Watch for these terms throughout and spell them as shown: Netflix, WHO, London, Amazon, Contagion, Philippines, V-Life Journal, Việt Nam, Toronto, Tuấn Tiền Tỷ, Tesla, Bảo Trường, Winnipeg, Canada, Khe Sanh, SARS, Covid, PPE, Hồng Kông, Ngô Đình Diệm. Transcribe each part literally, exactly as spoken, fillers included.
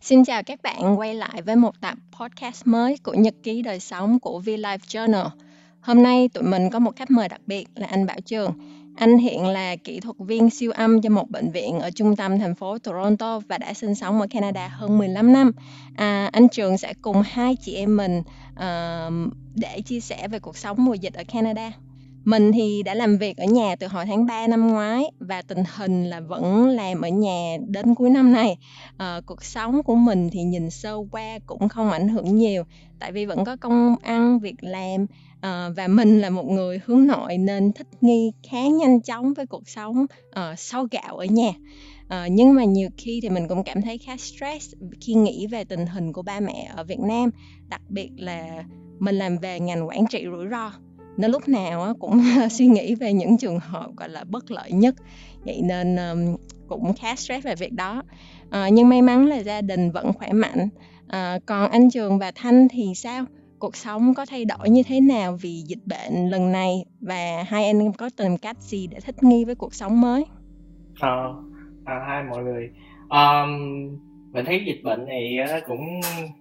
Xin chào các bạn, quay lại với một tập podcast mới của Nhật ký đời sống của V-Life Journal. Hôm nay tụi mình có một khách mời đặc biệt là anh Bảo Trường. Anh hiện là kỹ thuật viên siêu âm cho một bệnh viện ở trung tâm thành phố Toronto và đã sinh sống ở Canada hơn mười lăm năm. À, anh Trường sẽ cùng hai chị em mình uh, để chia sẻ về cuộc sống mùa dịch ở Canada. Mình thì đã làm việc ở nhà từ hồi tháng ba năm ngoái và tình hình là vẫn làm ở nhà đến cuối năm này. À, cuộc sống của mình thì nhìn sơ qua cũng không ảnh hưởng nhiều tại vì vẫn có công ăn, việc làm. À, và mình là một người hướng nội nên thích nghi khá nhanh chóng với cuộc sống uh, sau gạo ở nhà. Uh, nhưng mà nhiều khi thì mình cũng cảm thấy khá stress khi nghĩ về tình hình của ba mẹ ở Việt Nam. Đặc biệt là mình làm về ngành quản trị rủi ro nên lúc nào cũng suy nghĩ về những trường hợp gọi là bất lợi nhất. Vậy nên um, cũng khá stress về việc đó. Uh, nhưng may mắn là gia đình vẫn khỏe mạnh. Uh, còn anh Trường và Thanh thì sao? Cuộc sống có thay đổi như thế nào vì dịch bệnh lần này và hai anh có tìm cách gì để thích nghi với cuộc sống mới? Ờ, à, hai mọi người, um, mình thấy dịch bệnh này cũng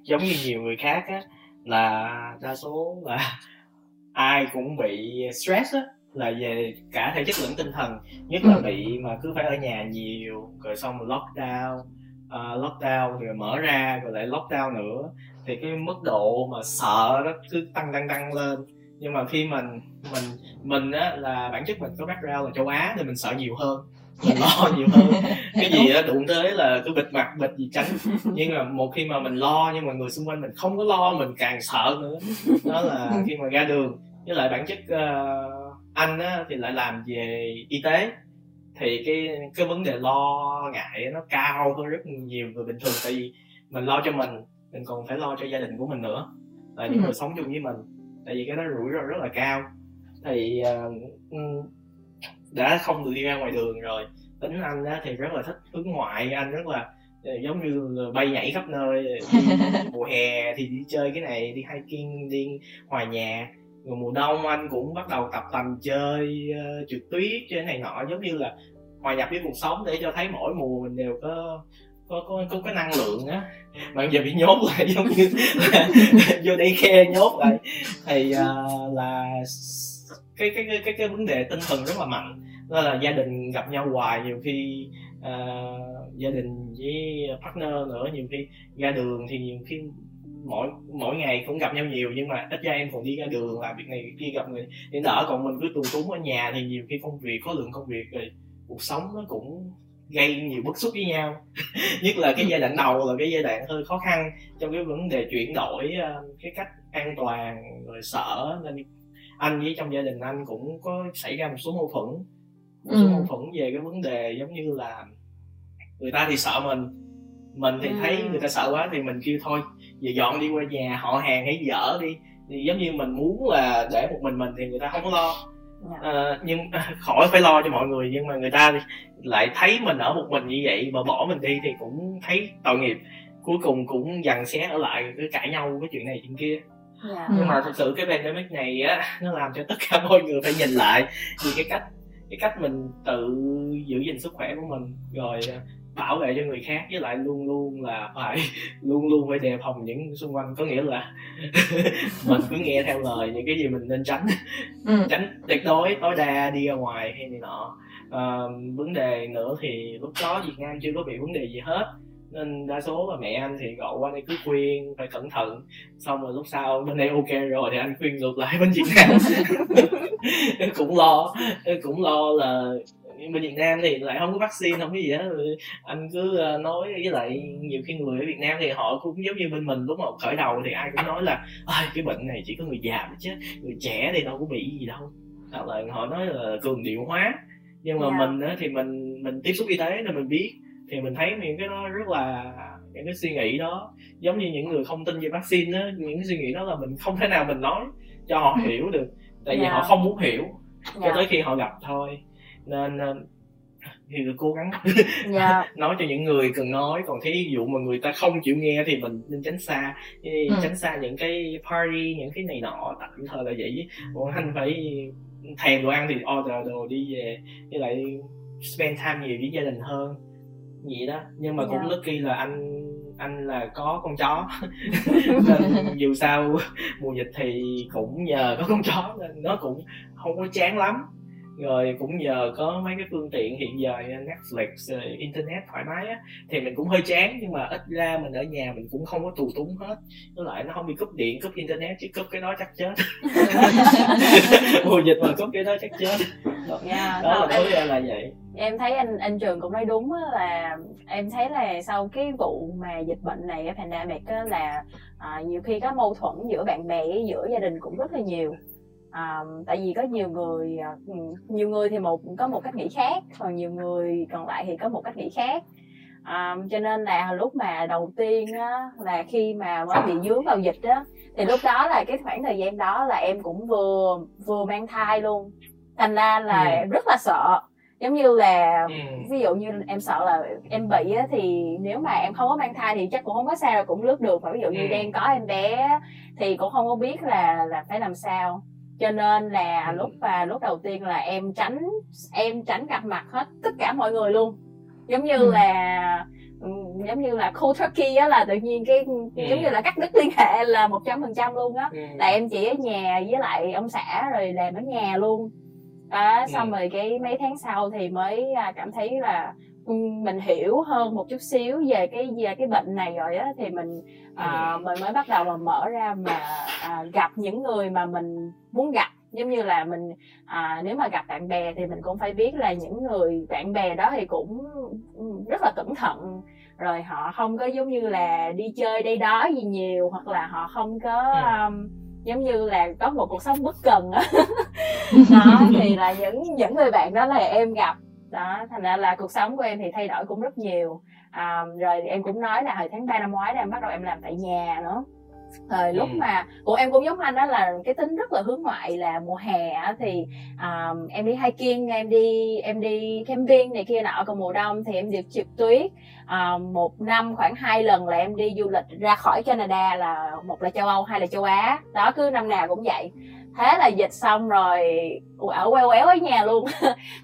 giống như nhiều người khác á, là đa số là ai cũng bị stress á, là về cả thể chất lẫn tinh thần, nhất là bị mà cứ phải ở nhà nhiều rồi xong rồi lockdown. Uh, lockdown rồi mở ra rồi lại lockdown nữa thì cái mức độ mà sợ nó cứ tăng tăng tăng lên. Nhưng mà khi mình mình mình á là bản chất mình có background là châu Á nên mình sợ nhiều hơn, mình lo nhiều hơn, cái gì đó đụng tới là cứ bịt mặt bịt gì tránh. Nhưng mà một khi mà mình lo nhưng mà người xung quanh mình không có lo mình càng sợ nữa, đó là khi mà ra đường. Với lại bản chất uh, anh á thì lại làm về y tế thì cái cái vấn đề lo ngại nó cao hơn rất nhiều người bình thường, tại vì mình lo cho mình mình còn phải lo cho gia đình của mình nữa, là những người sống chung với mình, tại vì cái đó rủi ro rất là cao. Thì uh, đã không được đi ra ngoài đường rồi, tính anh á thì rất là thích hướng ngoại, anh rất là giống như bay nhảy khắp nơi. Mùa hè thì đi chơi cái này, đi hiking, đi hòa nhà. Rồi mùa đông anh cũng bắt đầu tập tành chơi uh, trượt tuyết, chơi này nọ, giống như là hòa nhập với cuộc sống để cho thấy mỗi mùa mình đều có có có có, có năng lượng á. Mà giờ bị nhốt lại giống như là, vô đây khe nhốt lại thì uh, là cái cái cái cái vấn đề tinh thần rất là mạnh. Đó là gia đình gặp nhau hoài, nhiều khi uh, gia đình với partner nữa, nhiều khi ra đường thì nhiều khi mỗi mỗi ngày cũng gặp nhau nhiều, nhưng mà ít ra em còn đi ra đường làm việc này kia, gặp người thì đỡ, còn mình cứ tù túng ở nhà thì nhiều khi công việc, khối lượng công việc rồi cuộc sống nó cũng gây nhiều bức xúc với nhau. Nhất là cái giai đoạn đầu là cái giai đoạn hơi khó khăn trong cái vấn đề chuyển đổi cái cách an toàn rồi sợ, nên anh với trong gia đình anh cũng có xảy ra một số mâu thuẫn một số ừ. mâu thuẫn về cái vấn đề giống như là người ta thì sợ mình mình thì thấy người ta sợ quá thì mình kêu thôi giờ dọn đi qua nhà họ hàng hãy dở đi, thì giống như mình muốn là để một mình mình thì người ta không có lo, à, nhưng khỏi phải lo cho mọi người, nhưng mà người ta lại thấy mình ở một mình như vậy mà bỏ mình đi thì cũng thấy tội nghiệp, cuối cùng cũng giằng xé ở lại, cứ cãi nhau cái chuyện này chuyện kia. Yeah. Nhưng mà thực sự cái pandemic này á nó làm cho tất cả mọi người phải nhìn lại vì cái cách cái cách mình tự giữ gìn sức khỏe của mình rồi bảo vệ cho người khác, với lại luôn luôn là phải luôn luôn phải đề phòng những xung quanh, có nghĩa là mình cứ nghe theo lời những cái gì mình nên tránh ừ. tránh tuyệt đối tối đa đi ra ngoài hay này nọ. À, vấn đề nữa thì lúc đó Việt Nam chưa có bị vấn đề gì hết nên đa số là mẹ anh thì gọi qua đây cứ khuyên phải cẩn thận, xong rồi lúc sau bên đây ok rồi thì anh khuyên ngược lại bên Việt Nam. cũng lo cũng lo là bên Việt Nam thì lại không có vaccine, không có gì hết, anh cứ nói. Với lại nhiều khi người ở Việt Nam thì họ cũng giống như bên mình lúc mà khởi đầu thì ai cũng nói là cái bệnh này chỉ có người già chứ người trẻ thì đâu có bị gì đâu, hoặc là họ nói là cường điệu hóa. Nhưng mà yeah. mình thì mình mình tiếp xúc y tế nên mình biết, thì mình thấy những cái đó rất là những cái suy nghĩ đó giống như những người không tin về vaccine á, những cái suy nghĩ đó là mình không thể nào mình nói cho họ hiểu được, tại yeah. vì họ không muốn hiểu cho yeah. tới khi họ gặp thôi. Nên thì cố gắng yeah. nói cho những người cần nói, còn thí dụ mà người ta không chịu nghe thì mình nên tránh xa ừ. tránh xa những cái party, những cái này nọ, tạm thời là vậy. Bọn anh phải thèm đồ ăn thì order đồ đi về, với lại spend time nhiều với gia đình hơn. vậy đó. Nhưng mà cũng lucky là anh anh là có con chó nên dù sao mùa dịch thì cũng nhờ có con chó nên nó cũng không có chán lắm. Rồi cũng nhờ có mấy cái phương tiện hiện giờ Netflix, internet thoải mái á, thì mình cũng hơi chán, nhưng mà ít ra mình ở nhà mình cũng không có tù túng hết. Với lại nó không bị cúp điện, cúp internet, chứ cúp cái đó chắc chết. Mùa dịch mà cúp cái đó chắc chết. Yeah, đó là tối ra là vậy. Em thấy anh anh Trường cũng nói đúng á, là em thấy là sau cái vụ mà dịch bệnh này, cái pandemic á, là à, nhiều khi có mâu thuẫn giữa bạn bè, giữa gia đình cũng rất là nhiều. À, tại vì có nhiều người nhiều người thì một có một cách nghĩ khác, còn nhiều người còn lại thì có một cách nghĩ khác. À, cho nên là lúc mà đầu tiên á, là khi mà mới bị dướng vào dịch á, thì lúc đó là cái khoảng thời gian đó là em cũng vừa vừa mang thai luôn, thành ra là ừ. rất là sợ. Giống như là ừ. ví dụ như em sợ là em bị á, thì nếu mà em không có mang thai thì chắc cũng không có sao, cũng lướt được. Mà ví dụ như ừ. đang có em bé thì cũng không có biết là là phải làm sao. Cho nên là lúc và lúc đầu tiên là em tránh em tránh gặp mặt hết tất cả mọi người luôn, giống như ừ. là giống như là cold turkey á, là tự nhiên cái ừ. giống như là cắt đứt liên hệ là một trăm phần trăm luôn á. ừ. Là em chỉ ở nhà với lại ông xã rồi làm ở nhà luôn đó. ừ. Xong rồi cái mấy tháng sau thì mới cảm thấy là mình hiểu hơn một chút xíu về cái về cái bệnh này rồi á, thì mình à, mình mới bắt đầu mà mở ra mà à, gặp những người mà mình muốn gặp. Giống như là mình à, nếu mà gặp bạn bè thì mình cũng phải biết là những người bạn bè đó thì cũng rất là cẩn thận, rồi họ không có giống như là đi chơi đây đó gì nhiều, hoặc là họ không có um, giống như là có một cuộc sống bất cần đó. Đó thì là những những người bạn đó là em gặp đó, thành ra là cuộc sống của em thì thay đổi cũng rất nhiều. À, rồi em cũng nói là hồi tháng ba năm ngoái là em bắt đầu em làm tại nhà nữa. Thời lúc mà của em cũng giống anh đó, là cái tính rất là hướng ngoại, là mùa hè thì um, em đi hiking, em đi em đi camping này kia nọ, còn mùa đông thì em được trượt tuyết. Um, một năm khoảng hai lần là em đi du lịch ra khỏi Canada, là một là châu Âu, hai là châu Á đó, cứ năm nào cũng vậy. Thế là dịch xong rồi ở queo quéo ở nhà luôn.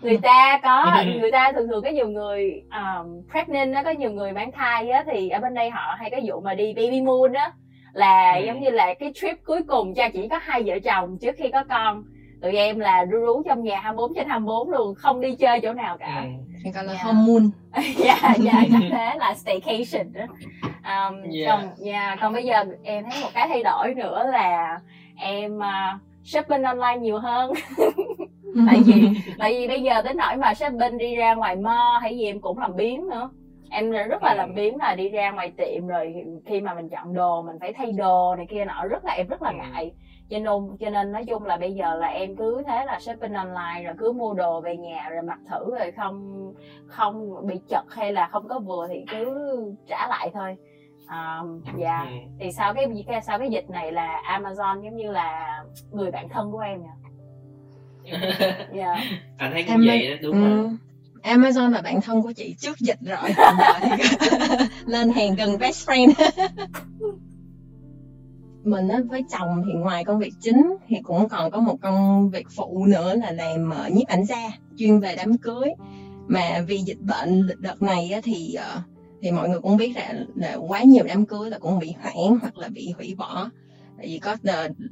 Người ta có người ta thường thường có nhiều người um, pregnant á, có nhiều người mang thai á, thì ở bên đây họ hay cái vụ mà đi baby moon á, là giống như là cái trip cuối cùng cho chỉ có hai vợ chồng trước khi có con. Tụi em là ru rú trong nhà hai mươi bốn trên hai mươi bốn luôn, không đi chơi chỗ nào cả. Thì gọi là home moon. Dạ, dạ, chắc thế là staycation đó. um, yeah. Còn, yeah, còn bây giờ em thấy một cái thay đổi nữa là em uh, shopping online nhiều hơn. Tại vì tại vì bây giờ tới nỗi mà shopping đi ra ngoài mall hay gì em cũng làm biếng nữa. Em rất là làm biếng là đi ra ngoài tiệm, rồi khi mà mình chọn đồ mình phải thay đồ này kia nọ, rất là em rất là ngại. Cho nên, cho nên nói chung là bây giờ là em cứ thế là shopping online, rồi cứ mua đồ về nhà rồi mặc thử, rồi không không bị chật hay là không có vừa thì cứ trả lại thôi. Dạ. Um, yeah. Thì sau cái sau cái dịch này là Amazon giống như là người bạn thân của em nhỉ. Dạ. Anh thấy cũng vậy đó, đúng không? Um. Amazon là bạn thân của chị trước dịch rồi. Lên hàng gần best friend. Mình với chồng thì ngoài công việc chính thì cũng còn có một công việc phụ nữa là làm nhiếp ảnh gia chuyên về đám cưới. Mà vì dịch bệnh đợt này thì thì mọi người cũng biết là, là quá nhiều đám cưới là cũng bị hoãn hoặc là bị hủy bỏ. Tại vì có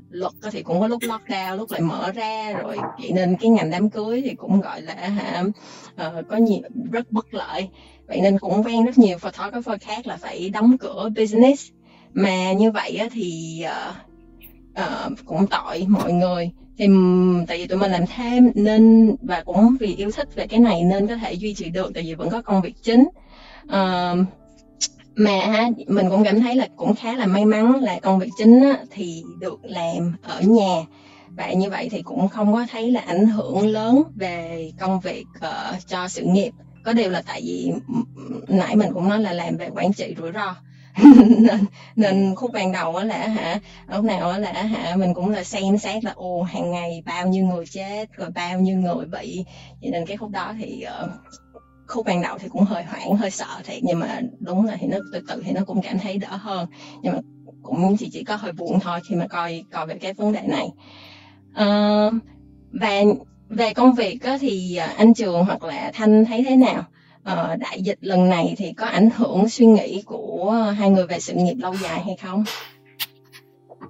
luật thì cũng có lúc lockdown, lúc lại mở ra rồi, vậy nên cái ngành đám cưới thì cũng gọi là hả, uh, có nhiều rất bất lợi. Vậy nên cũng quen rất nhiều photographer khác là phải đóng cửa business. Mà như vậy thì uh, uh, cũng tội mọi người. Thì tại vì tụi mình làm thêm nên, và cũng vì yêu thích về cái này nên có thể duy trì được, tại vì vẫn có công việc chính. Uh, mà mình cũng cảm thấy là cũng khá là may mắn là công việc chính thì được làm ở nhà, và như vậy thì cũng không có thấy là ảnh hưởng lớn về công việc uh, cho sự nghiệp. Có điều là tại vì nãy mình cũng nói là làm về quản trị rủi ro nên, nên khúc ban đầu á là hả, lúc nào là hả, mình cũng là xem xét là ồ hàng ngày bao nhiêu người chết rồi bao nhiêu người bị, vậy nên cái khúc đó thì uh, khúc ban đầu thì cũng hơi hoảng, hơi sợ thiệt, nhưng mà đúng là thì nó từ từ thì nó cũng cảm thấy đỡ hơn, nhưng mà cũng chỉ chỉ có hơi buồn thôi khi mà coi coi về cái vấn đề này. À, và về công việc thì anh Trường hoặc là Thanh thấy thế nào? uh, đại dịch lần này thì có ảnh hưởng suy nghĩ của hai người về sự nghiệp lâu dài hay không?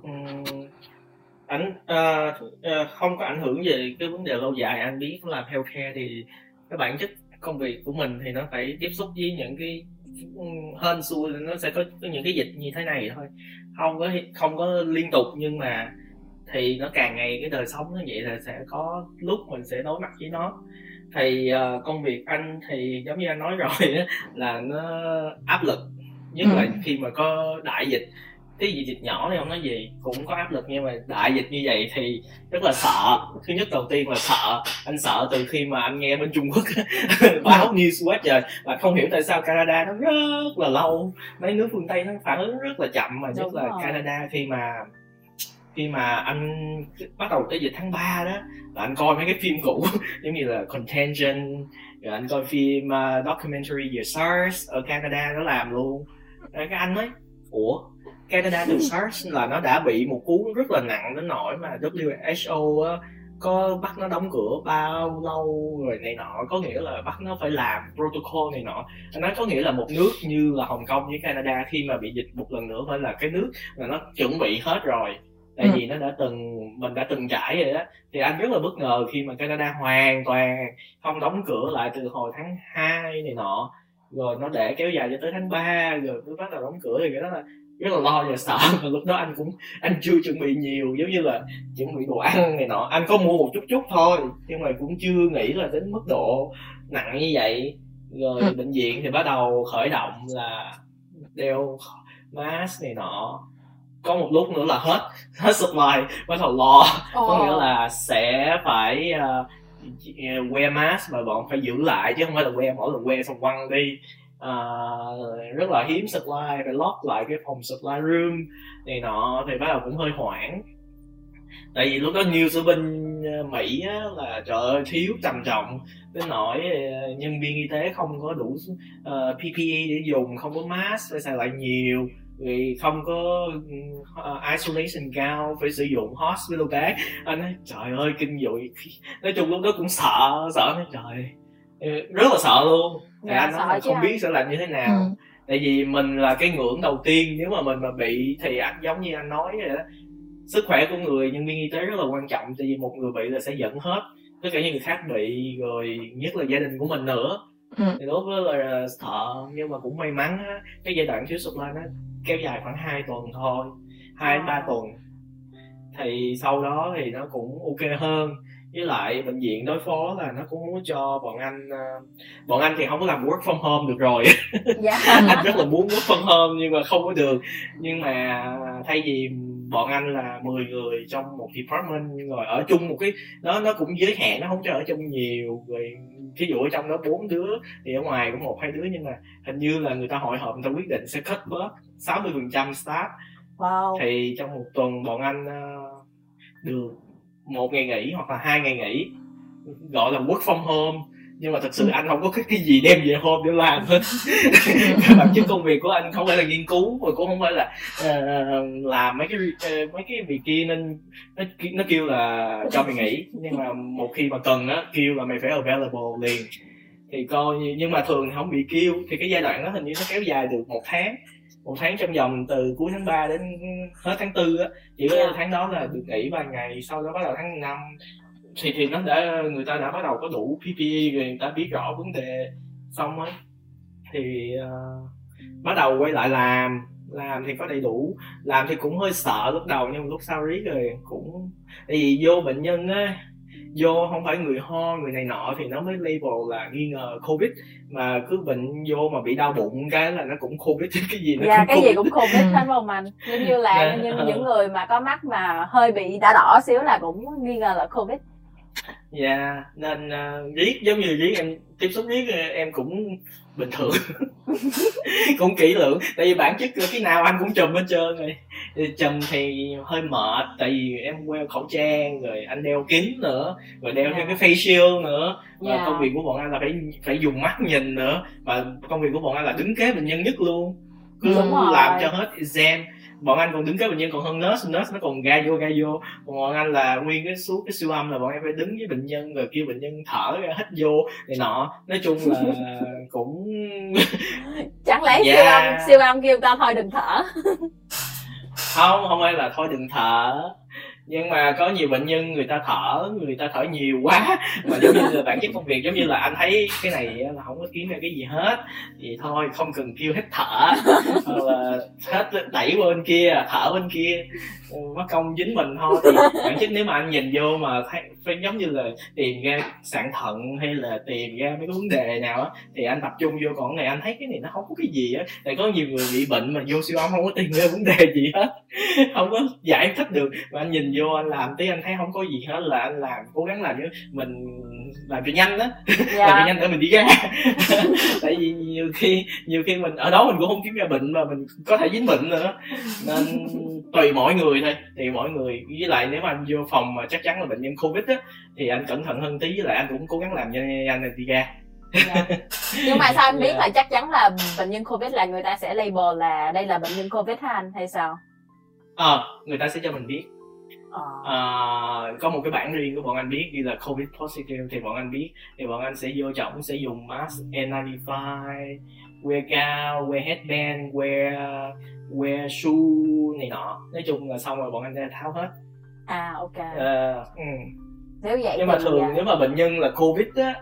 Uhm, ảnh uh, uh, không có ảnh hưởng về cái vấn đề lâu dài. Anh biết làm healthcare thì cái bản chất công việc của mình thì nó phải tiếp xúc với những cái hên xui, nó sẽ có những cái dịch như thế này thôi, không có không có liên tục, nhưng mà thì nó càng ngày cái đời sống nó vậy là sẽ có lúc mình sẽ đối mặt với nó. Thì uh, công việc anh thì giống như anh nói rồi đó, là nó áp lực, nhất là khi mà có đại dịch. Cái dịch nhỏ này không nói gì, cũng có áp lực, nhưng mà đại dịch như vậy thì rất là sợ. Thứ nhất đầu tiên là sợ, anh sợ từ khi mà anh nghe bên Trung Quốc báo news quá trời, và không hiểu tại sao Canada nó rất là lâu, mấy nước phương Tây nó phản ứng rất là chậm, mà nhất Đúng là rồi. Canada khi mà khi mà anh bắt đầu tới dịch tháng ba đó, là anh coi mấy cái phim cũ giống như là Contagion, rồi anh coi phim uh, documentary về SARS ở Canada nó làm luôn. Rồi cái anh nói ủa, Canada từ SARS là nó đã bị một cú rất là nặng đến nỗi mà W H O có bắt nó đóng cửa bao lâu rồi này nọ, có nghĩa là bắt nó phải làm protocol này nọ. Nó có nghĩa là một nước như là Hồng Kông với Canada khi mà bị dịch một lần nữa phải là cái nước là nó chuẩn bị hết rồi, tại vì nó đã từng mình đã từng trải rồi đó. Thì anh rất là bất ngờ khi mà Canada hoàn toàn không đóng cửa lại từ hồi tháng hai này nọ, rồi nó để kéo dài cho tới tháng ba rồi nó bắt đầu đóng cửa. Thì cái đó là rất là lo và sợ, mà lúc đó anh cũng anh chưa chuẩn bị nhiều, giống như là chuẩn bị đồ ăn này nọ, anh có mua một chút chút thôi, nhưng mà cũng chưa nghĩ là đến mức độ nặng như vậy. Rồi bệnh viện thì bắt đầu khởi động là đeo mask này nọ, có một lúc nữa là hết hết supply, bắt đầu lo, có nghĩa là sẽ phải uh, wear mask mà bọn phải giữ lại, chứ không phải là wear mỗi lần wear xong quăng đi. Uh, rất là hiếm supply, phải lock lại cái phòng supply room này nọ, thì bắt đầu cũng hơi hoảng. Tại vì lúc đó news ở bên Mỹ á, là trời ơi thiếu trầm trọng đến nỗi uh, nhân viên y tế không có đủ uh, P P E để dùng, không có mask phải xài lại nhiều, vì không có uh, isolation gown phải sử dụng hospital bag. Anh nói trời ơi kinh dị. Nói chung lúc đó cũng sợ sợ nói trời, rất là sợ luôn. Thì anh nói không anh. biết sẽ làm như thế nào. ừ. Tại vì mình là cái ngưỡng đầu tiên, nếu mà mình mà bị thì anh giống như anh nói vậy đó, sức khỏe của người nhân viên y tế rất là quan trọng. Tại vì một người bị là sẽ dẫn hết tất cả những người khác bị, rồi nhất là gia đình của mình nữa. ừ. Thì đối với là sợ, nhưng mà cũng may mắn á, cái giai đoạn thiếu supply nó kéo dài khoảng hai tuần thôi, hai đến ba tuần, thì sau đó thì nó cũng ok hơn. Với lại bệnh viện đối phó là nó cũng muốn cho bọn anh bọn anh thì không có làm work from home được rồi. yeah. Anh rất là muốn work from home nhưng mà không có được. Nhưng mà thay vì bọn anh là mười người trong một department rồi ở chung một cái, nó nó cũng giới hạn, nó không cho ở chung nhiều. Rồi thí dụ ở trong đó bốn đứa thì ở ngoài cũng một hai đứa, nhưng mà hình như là người ta hội họp, người ta quyết định sẽ cut bớt sáu mươi phần trăm staff. wow. Thì trong một tuần bọn anh được một ngày nghỉ hoặc là hai ngày nghỉ, gọi là work from home, nhưng mà thật sự anh không có cái gì đem về home để làm hết. Bản chất công việc của anh không phải là nghiên cứu, rồi cũng không phải là uh, làm mấy cái uh, mấy cái việc kia, nên nó, nó kêu là cho mày nghỉ, nhưng mà một khi mà cần á kêu là mày phải available liền. Thì coi như, nhưng mà thường không bị kêu. Thì cái giai đoạn đó hình như nó kéo dài được một tháng một tháng trong vòng từ cuối tháng ba đến hết tháng tư á, chỉ có tháng đó là được nghỉ vài ngày, sau đó bắt đầu tháng năm thì thì nó đã người ta đã bắt đầu có đủ P P E rồi, người ta biết rõ vấn đề xong ấy thì uh, bắt đầu quay lại làm làm thì có đầy đủ. Làm thì cũng hơi sợ lúc đầu, nhưng lúc sau riết rồi cũng, thì vô bệnh nhân á, vô không phải người ho người này nọ thì nó mới label là nghi ngờ Covid, mà cứ bệnh vô mà bị đau bụng cái là nó cũng Covid, cái gì nó yeah, cũng cái gì cũng Covid hết không anh. Giống như là yeah. như những người mà có mắt mà hơi bị đã đỏ xíu là cũng nghi ngờ là Covid. Dạ yeah. Nên uh, riết giống như riết em tiếp xúc riết em cũng bình thường. Cũng kỹ lưỡng, tại vì bản chất cái nào anh cũng chùm hết trơn rồi. Chùm thì hơi mệt, tại vì em đeo khẩu trang rồi anh đeo kính nữa, rồi đeo yeah. thêm cái face shield nữa. yeah. Và công việc của bọn anh là phải phải dùng mắt nhìn nữa, và công việc của bọn anh là đứng kế bệnh nhân nhất luôn, cứ làm cho hết exam. bọn anh còn đứng kế bệnh nhân còn hơn nurse, nurse nó còn ga vô ga vô, còn bọn anh là nguyên cái suốt cái siêu âm là bọn em phải đứng với bệnh nhân rồi kêu bệnh nhân thở ra hít vô này nọ, nói chung là cũng chẳng lẽ yeah. siêu âm siêu âm kêu ta thôi đừng thở không không phải là thôi đừng thở, nhưng mà có nhiều bệnh nhân người ta thở người ta thở nhiều quá mà giống như là bản chất công việc, giống như là anh thấy cái này là không có kiếm ra cái gì hết thì thôi không cần kêu hết thở hoặc là hết đẩy qua bên kia thở bên kia mất công dính mình thôi. Thì bản chất nếu mà anh nhìn vô mà thấy phải giống như là tìm ra sạn thận hay là tìm ra mấy cái vấn đề nào á thì anh tập trung vô, còn cái này anh thấy cái này nó không có cái gì á. Tại có nhiều người bị bệnh mà vô siêu âm không có tìm ra vấn đề gì hết, không có giải thích được, mà anh nhìn vô anh làm tí anh thấy không có gì hết là anh làm cố gắng làm nữa, mình làm cho nhanh đó yeah. Làm cho nhanh để mình đi ra tại vì nhiều khi nhiều khi mình ở đó mình cũng không kiếm ra bệnh mà mình có thể dính bệnh nữa, nên tùy mỗi người thôi, tùy mỗi người. Với lại nếu mà anh vô phòng mà chắc chắn là bệnh nhân Covid á thì anh cẩn thận hơn tí, với lại anh cũng cố gắng làm cho anh đi ra yeah. Nhưng mà sao anh biết yeah. là chắc chắn là bệnh nhân Covid là người ta sẽ label là đây là bệnh nhân Covid hả anh, hay sao? Ờ, à, người ta sẽ cho mình biết. À, có một cái bảng riêng của bọn anh biết ghi là Covid positive thì bọn anh biết, thì bọn anh sẽ vô trọng sẽ dùng mask en chín mươi lăm, wear gown, wear headband, wear wear shoe này nọ, nói chung là xong rồi bọn anh sẽ tháo hết. À ok. À, ừ. Nếu vậy nhưng mà thường vậy? Nếu mà bệnh nhân là Covid á,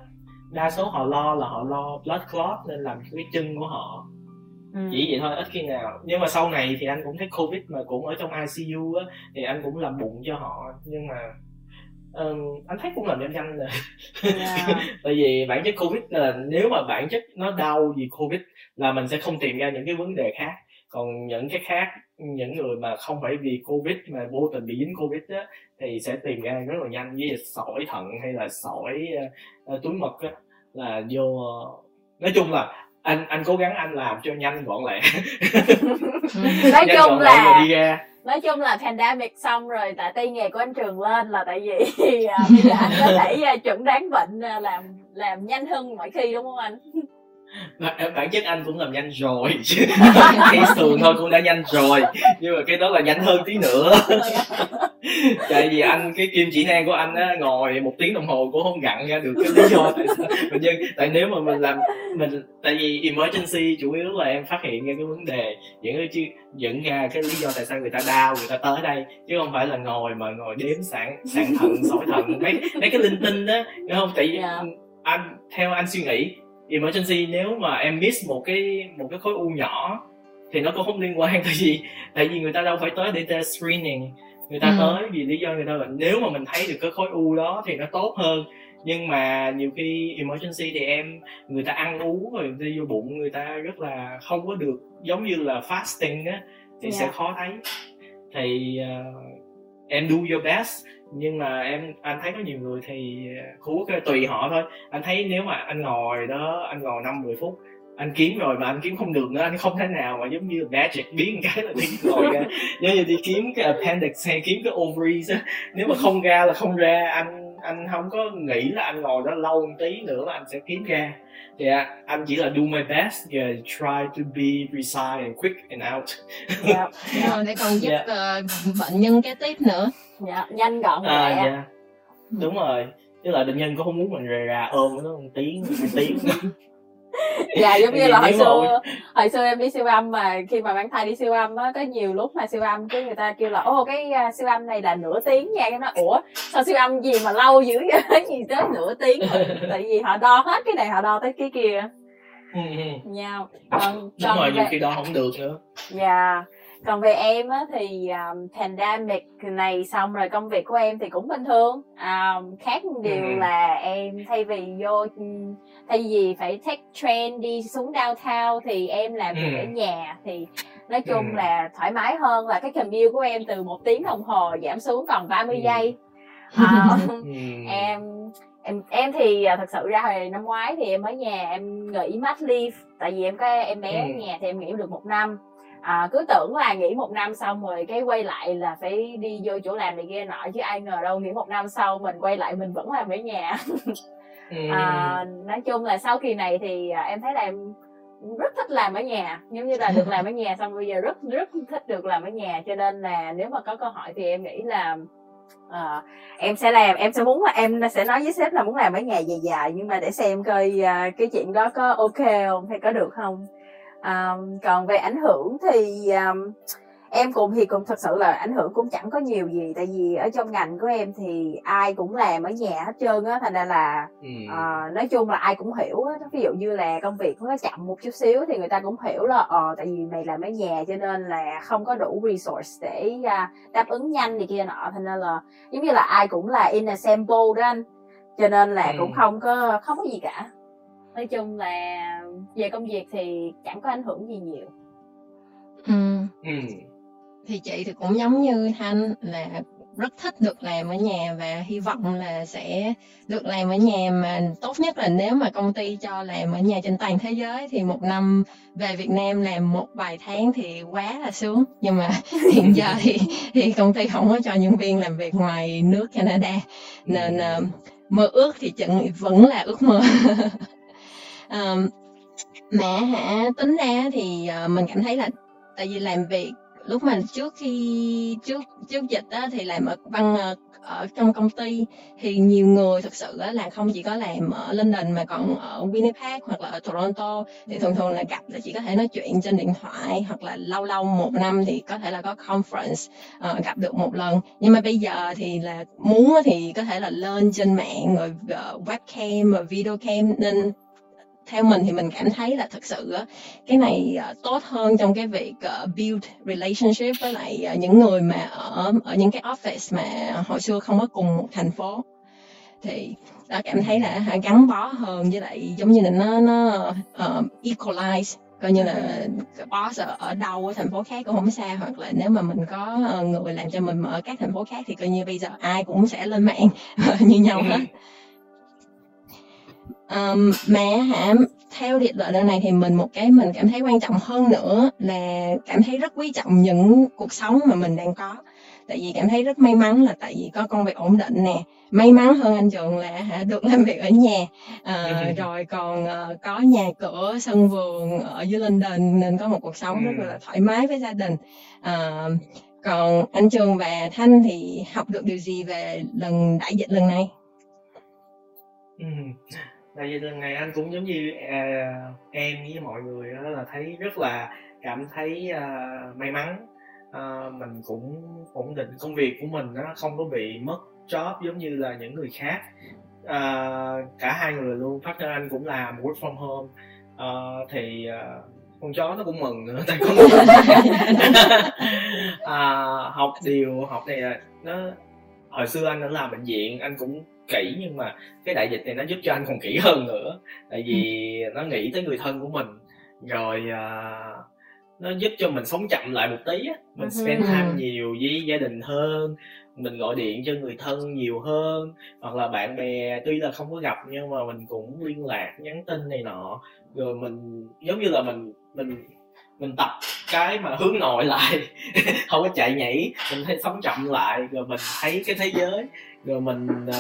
đa số họ lo là họ lo blood clot nên làm cái chân của họ. Ừ. Chỉ vậy thôi, ít khi nào. Nhưng mà sau này thì anh cũng thấy Covid mà cũng ở trong i xê u á, thì anh cũng làm bụng cho họ. Nhưng mà um, anh thấy cũng làm nhanh nhanh rồi yeah. Tại vì bản chất Covid là nếu mà bản chất nó đau vì Covid là mình sẽ không tìm ra những cái vấn đề khác. Còn những cái khác, những người mà không phải vì Covid mà vô tình bị dính Covid á thì sẽ tìm ra rất là nhanh, với sỏi thận hay là sỏi uh, túi mật á, là vô. Nói chung là anh anh cố gắng anh làm cho nhanh gọn lẹ. Nói nhanh chung là đi ra. Nói chung là pandemic xong rồi tại tay nghề của anh Trường lên là tại vì bây giờ anh có thể chuẩn đoán bệnh làm làm nhanh hơn mọi khi đúng không anh? Bản chất anh cũng làm nhanh rồi cái sườn thôi cũng đã nhanh rồi, nhưng mà cái đó là nhanh hơn tí nữa. Tại vì anh cái kim chỉ nam của anh á, ngồi một tiếng đồng hồ cũng không gặn ra được cái lý do tại sao mình dân. Tại nếu mà mình làm mình tại vì emergency chủ yếu là em phát hiện ra cái vấn đề dẫn ra dẫn ra cái lý do tại sao người ta đau người ta tới đây, chứ không phải là ngồi mà ngồi đếm sạn sạn thận sỏi thận mấy mấy cái linh tinh á, đúng không? Tại vì anh theo anh suy nghĩ emergency nếu mà em miss một cái một cái khối u nhỏ thì nó cũng không liên quan tới gì, tại vì người ta đâu phải tới để ta screening, người ta ừ. tới vì lý do người ta bệnh. Nếu mà mình thấy được cái khối u đó thì nó tốt hơn, nhưng mà nhiều khi emergency thì em người ta ăn uống rồi đi vô bụng người ta rất là không có được, giống như là fasting á thì yeah. sẽ khó thấy. Thì uh, em do your best, nhưng mà em anh thấy có nhiều người thì cứu cái tùy họ thôi. Anh thấy nếu mà anh ngồi đó anh ngồi năm mười phút anh kiếm rồi mà anh kiếm không được nữa, anh không thể nào mà giống như magic biến cái là đi ngồi ra, giống như đi kiếm cái appendix hay kiếm cái ovaries á, nếu mà không ra là không ra. Anh anh không có nghĩ là anh ngồi đó lâu một tí nữa mà anh sẽ kiếm ra, thì anh chỉ là do my best, yeah, try to be precise and quick and out. Yeah. Rồi để còn giúp yeah. uh, bệnh nhân kế tiếp nữa. Dạ, nhanh gọn lẹ. À, dạ. Đúng rồi. Tức là bệnh nhân cũng không muốn mình rề rà ôm nó một tiếng, một tiếng. Dạ, giống như là hồi xưa, hồi xưa em đi siêu âm mà khi mà mang thai đi siêu âm á, có nhiều lúc mà siêu âm cái người ta kêu là ô cái siêu âm này là nửa tiếng nha, cái nó ủa sao siêu âm gì mà lâu dữ vậy, gì tới nửa tiếng, tại vì họ đo hết cái này họ đo tới cái kia. Ừ. Nha. Còn đúng rồi, nhiều khi đo không được nữa. Dạ. Còn về em á, thì um, pandemic này xong rồi công việc của em thì cũng bình thường. um, Khác một điều ừ. là em thay vì vô thay vì phải take train đi xuống downtown thì em làm việc ừ. ở nhà. Thì nói chung ừ. là thoải mái hơn, là cái commute của em từ một tiếng đồng hồ giảm xuống còn ba mươi ừ. giây. um, ừ. Em Em, em thì thật sự ra hồi năm ngoái thì em ở nhà em nghỉ mat leave, tại vì em có em bé ừ. ở nhà thì em nghỉ được một năm. À, cứ tưởng là nghỉ một năm xong rồi cái quay lại là phải đi vô chỗ làm này kia nọ, chứ ai ngờ đâu nghỉ một năm sau mình quay lại mình vẫn làm ở nhà. À, nói chung là sau kỳ này thì em thấy là em rất thích làm ở nhà, giống như là được làm ở nhà, xong bây giờ rất rất thích được làm ở nhà, cho nên là nếu mà có cơ hội thì em nghĩ là à, em sẽ làm, em sẽ muốn là em sẽ nói với sếp là muốn làm ở nhà dài dài, nhưng mà để xem coi à, cái chuyện đó có ok không hay có được không. À, còn về ảnh hưởng thì à, em cũng thì cũng thật sự là ảnh hưởng cũng chẳng có nhiều gì, tại vì ở trong ngành của em thì ai cũng làm ở nhà hết trơn á, thành ra là ừ. à, nói chung là ai cũng hiểu á. Ví dụ như là công việc nó chậm một chút xíu thì người ta cũng hiểu là ờ tại vì mày làm ở nhà cho nên là không có đủ resource để à, đáp ứng nhanh này kia nọ, thành ra là giống như là ai cũng là in a sample đó anh, cho nên là ừ. cũng không có không có gì cả. Nói chung là về công việc thì chẳng có ảnh hưởng gì nhiều. Ừ. ừ. Thì chị thì cũng giống như Thanh là rất thích được làm ở nhà và hy vọng là sẽ được làm ở nhà, mà tốt nhất là nếu mà công ty cho làm ở nhà trên toàn thế giới thì một năm về Việt Nam làm một vài tháng thì quá là sướng. Nhưng mà hiện giờ thì, thì công ty không có cho nhân viên làm việc ngoài nước Canada, nên uh, mơ ước thì chừng vẫn là ước mơ. um, mà hả, tính ra thì uh, mình cảm thấy là tại vì làm việc lúc mà trước khi trước trước dịch á, thì làm ở văn ở trong công ty thì nhiều người thực sự á, là không chỉ có làm ở London mà còn ở Winnipeg hoặc là ở Toronto, thì thường thường là gặp là chỉ có thể nói chuyện trên điện thoại, hoặc là lâu lâu một năm thì có thể là có conference uh, gặp được một lần. Nhưng mà bây giờ thì là muốn thì có thể là lên trên mạng rồi uh, webcam rồi video cam, nên theo mình thì mình cảm thấy là thực sự cái này tốt hơn trong cái việc build relationship với lại những người mà ở ở những cái office mà hồi xưa không có cùng một thành phố, thì đã cảm thấy là gắn bó hơn, với lại giống như là nó nó uh, equalize, coi như là boss ở, ở đâu ở thành phố khác cũng không xa, hoặc là nếu mà mình có người làm cho mình ở các thành phố khác thì coi như bây giờ ai cũng sẽ lên mạng như nhau hết. Um, mà hả, theo địa lợi này thì mình một cái mình cảm thấy quan trọng hơn nữa là cảm thấy rất quý trọng những cuộc sống mà mình đang có. Tại vì cảm thấy rất may mắn là tại vì có công việc ổn định nè, may mắn hơn anh Trường là hả, được làm việc ở nhà, uh, rồi còn uh, có nhà cửa sân vườn ở dưới London, nên có một cuộc sống rất là thoải mái với gia đình. Uh, còn anh Trường và Thanh thì học được điều gì về lần đại dịch lần này? Tại vì lần này anh cũng giống như à, em với mọi người đó, là thấy rất là cảm thấy à, may mắn, à, mình cũng ổn định công việc của mình, nó không có bị mất job giống như là những người khác. À, cả hai người luôn, partner anh cũng làm work from home, à, thì à, con chó nó cũng mừng nữa, tại có một à, học điều học này là nó hồi xưa anh đã làm bệnh viện anh cũng kỹ, nhưng mà cái đại dịch này nó giúp cho anh còn kỹ hơn nữa, tại vì nó nghĩ tới người thân của mình, rồi uh, nó giúp cho mình sống chậm lại một tí á, mình spend time nhiều với gia đình hơn, mình gọi điện cho người thân nhiều hơn, hoặc là bạn bè tuy là không có gặp nhưng mà mình cũng liên lạc, nhắn tin này nọ, rồi mình giống như là mình mình mình tập cái mà hướng nội lại, không có chạy nhảy, mình thấy sống chậm lại, rồi mình thấy cái thế giới, rồi mình uh,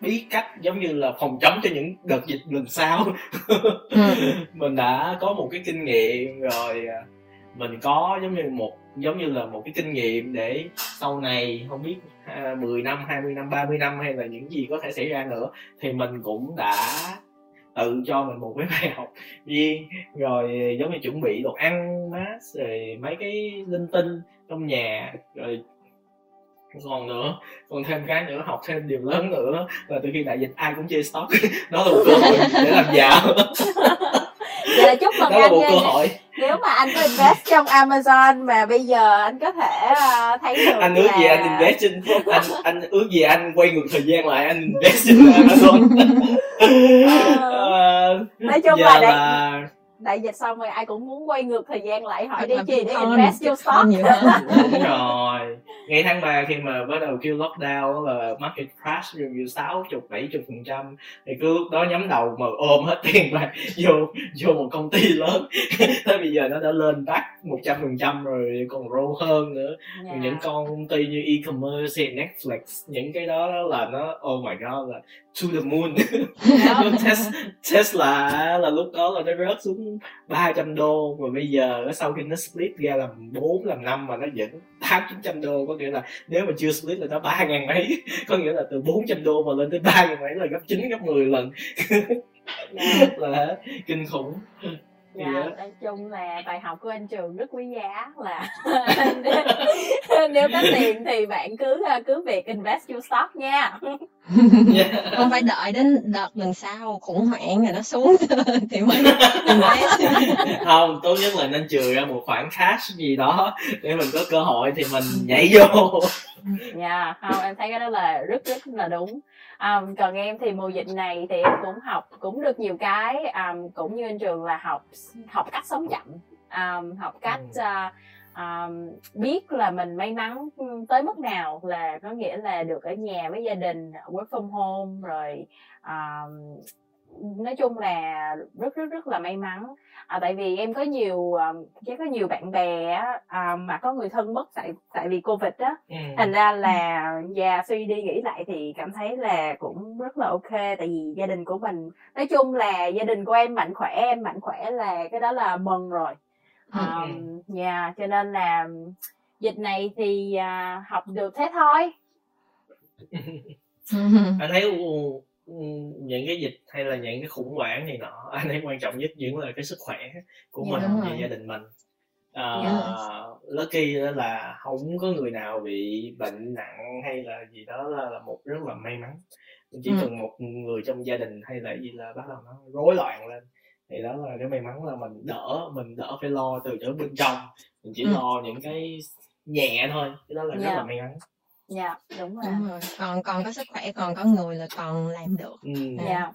biết cách giống như là phòng chống cho những đợt dịch lần sau. Mình đã có một cái kinh nghiệm rồi, mình có giống như một giống như là một cái kinh nghiệm để sau này không biết uh, mười năm, hai mươi năm, ba mươi năm hay là những gì có thể xảy ra nữa, thì mình cũng đã tự cho mình một cái bài học riêng, rồi giống như chuẩn bị đồ ăn mask, rồi mấy cái linh tinh trong nhà, rồi còn nữa còn thêm cái nữa, học thêm điều lớn nữa là từ khi đại dịch ai cũng chơi stock, đó là một cơ hội để làm giàu. Vậy là chúc mừng anh, một cơ hội. Nếu mà anh có invest trong Amazon mà bây giờ anh có thể thấy được anh ước là... gì anh invest trên anh anh ước gì anh quay ngược thời gian lại anh invest trên Amazon. ờ, nói chung là, là đại dịch xong rồi ai cũng muốn quay ngược thời gian lại, hỏi đi chị để invest vô stock nhiều hơn. Đúng rồi, ngày tháng ba khi mà bắt đầu kêu lockdown là market crash review sáu chục bảy chục phần trăm thì cứ lúc đó nhắm đầu mà ôm hết tiền bạc vô vô một công ty lớn. Tới bây giờ nó đã lên back một trăm phần trăm rồi, còn roll hơn nữa. Yeah. Những con công ty như e-commerce, Netflix, những cái đó, đó là nó oh my god, là to the moon. Tesla là lúc đó là nó rớt xuống ba trăm đô, và bây giờ sau khi nó split ra làm bốn làm năm mà nó vẫn tám chín trăm đô, có nghĩa là nếu mà chưa split là nó ba ngàn mấy, có nghĩa là từ bốn trăm đô mà lên tới ba ngàn mấy là gấp chín gấp mười lần. Yeah. Là kinh khủng. Dạ, yeah, nói chung là bài học của anh Trường rất quý giá, là nếu, nếu có tiền thì bạn cứ cứ việc invest vô stock nha. Yeah. Không phải đợi đến đợt lần sau khủng hoảng rồi nó xuống thì mới invest. Không, tốt nhất là nên trừ ra một khoản cash gì đó để mình có cơ hội thì mình nhảy vô. Dạ, yeah, không, em thấy cái đó là rất rất là đúng. Um, còn em thì mùa dịch này thì em cũng học cũng được nhiều cái, um, cũng như anh Trường là học học cách sống chậm, um, học cách uh, um, biết là mình may mắn tới mức nào, là có nghĩa là được ở nhà với gia đình, work from home rồi, um, nói chung là rất rất rất là may mắn. À, tại vì em có nhiều chứ có nhiều bạn bè á, à, mà có người thân mất tại tại vì Covid á, thành ra là già suy đi nghĩ lại thì cảm thấy là cũng rất là ok, tại vì gia đình của mình, nói chung là gia đình của em mạnh khỏe, em mạnh khỏe là cái đó là mừng rồi. À, yeah, cho nên là dịch này thì à, học được thế thôi. Anh thấy những cái dịch hay là những cái khủng hoảng này nọ, anh thấy quan trọng nhất vẫn là cái sức khỏe của mình và yeah, gia đình mình. À, yes. Lucky là không có người nào bị bệnh nặng hay là gì đó, là, là một rất là may mắn. Chỉ ừ. cần một người trong gia đình hay là gì là bắt đầu nó rối loạn lên, thì đó là cái may mắn, là mình đỡ mình đỡ phải lo từ chỗ bên trong, mình chỉ ừ. lo những cái nhẹ thôi, cái đó là yeah, rất là may mắn. Dạ, đúng rồi. Đúng rồi. Còn còn có sức khỏe, còn có người là còn làm được. Ừ. Dạ.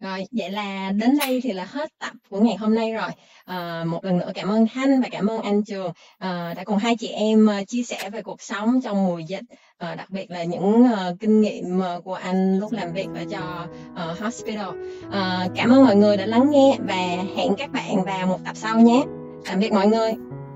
Rồi, vậy là đến đây thì là hết tập của ngày hôm nay rồi. À, một lần nữa cảm ơn Thanh và cảm ơn anh Trường à, đã cùng hai chị em chia sẻ về cuộc sống trong mùa dịch, à, đặc biệt là những uh, kinh nghiệm của anh lúc làm việc ở cho uh, hospital. À, cảm ơn mọi người đã lắng nghe và hẹn các bạn vào một tập sau nhé. Tạm biệt mọi người.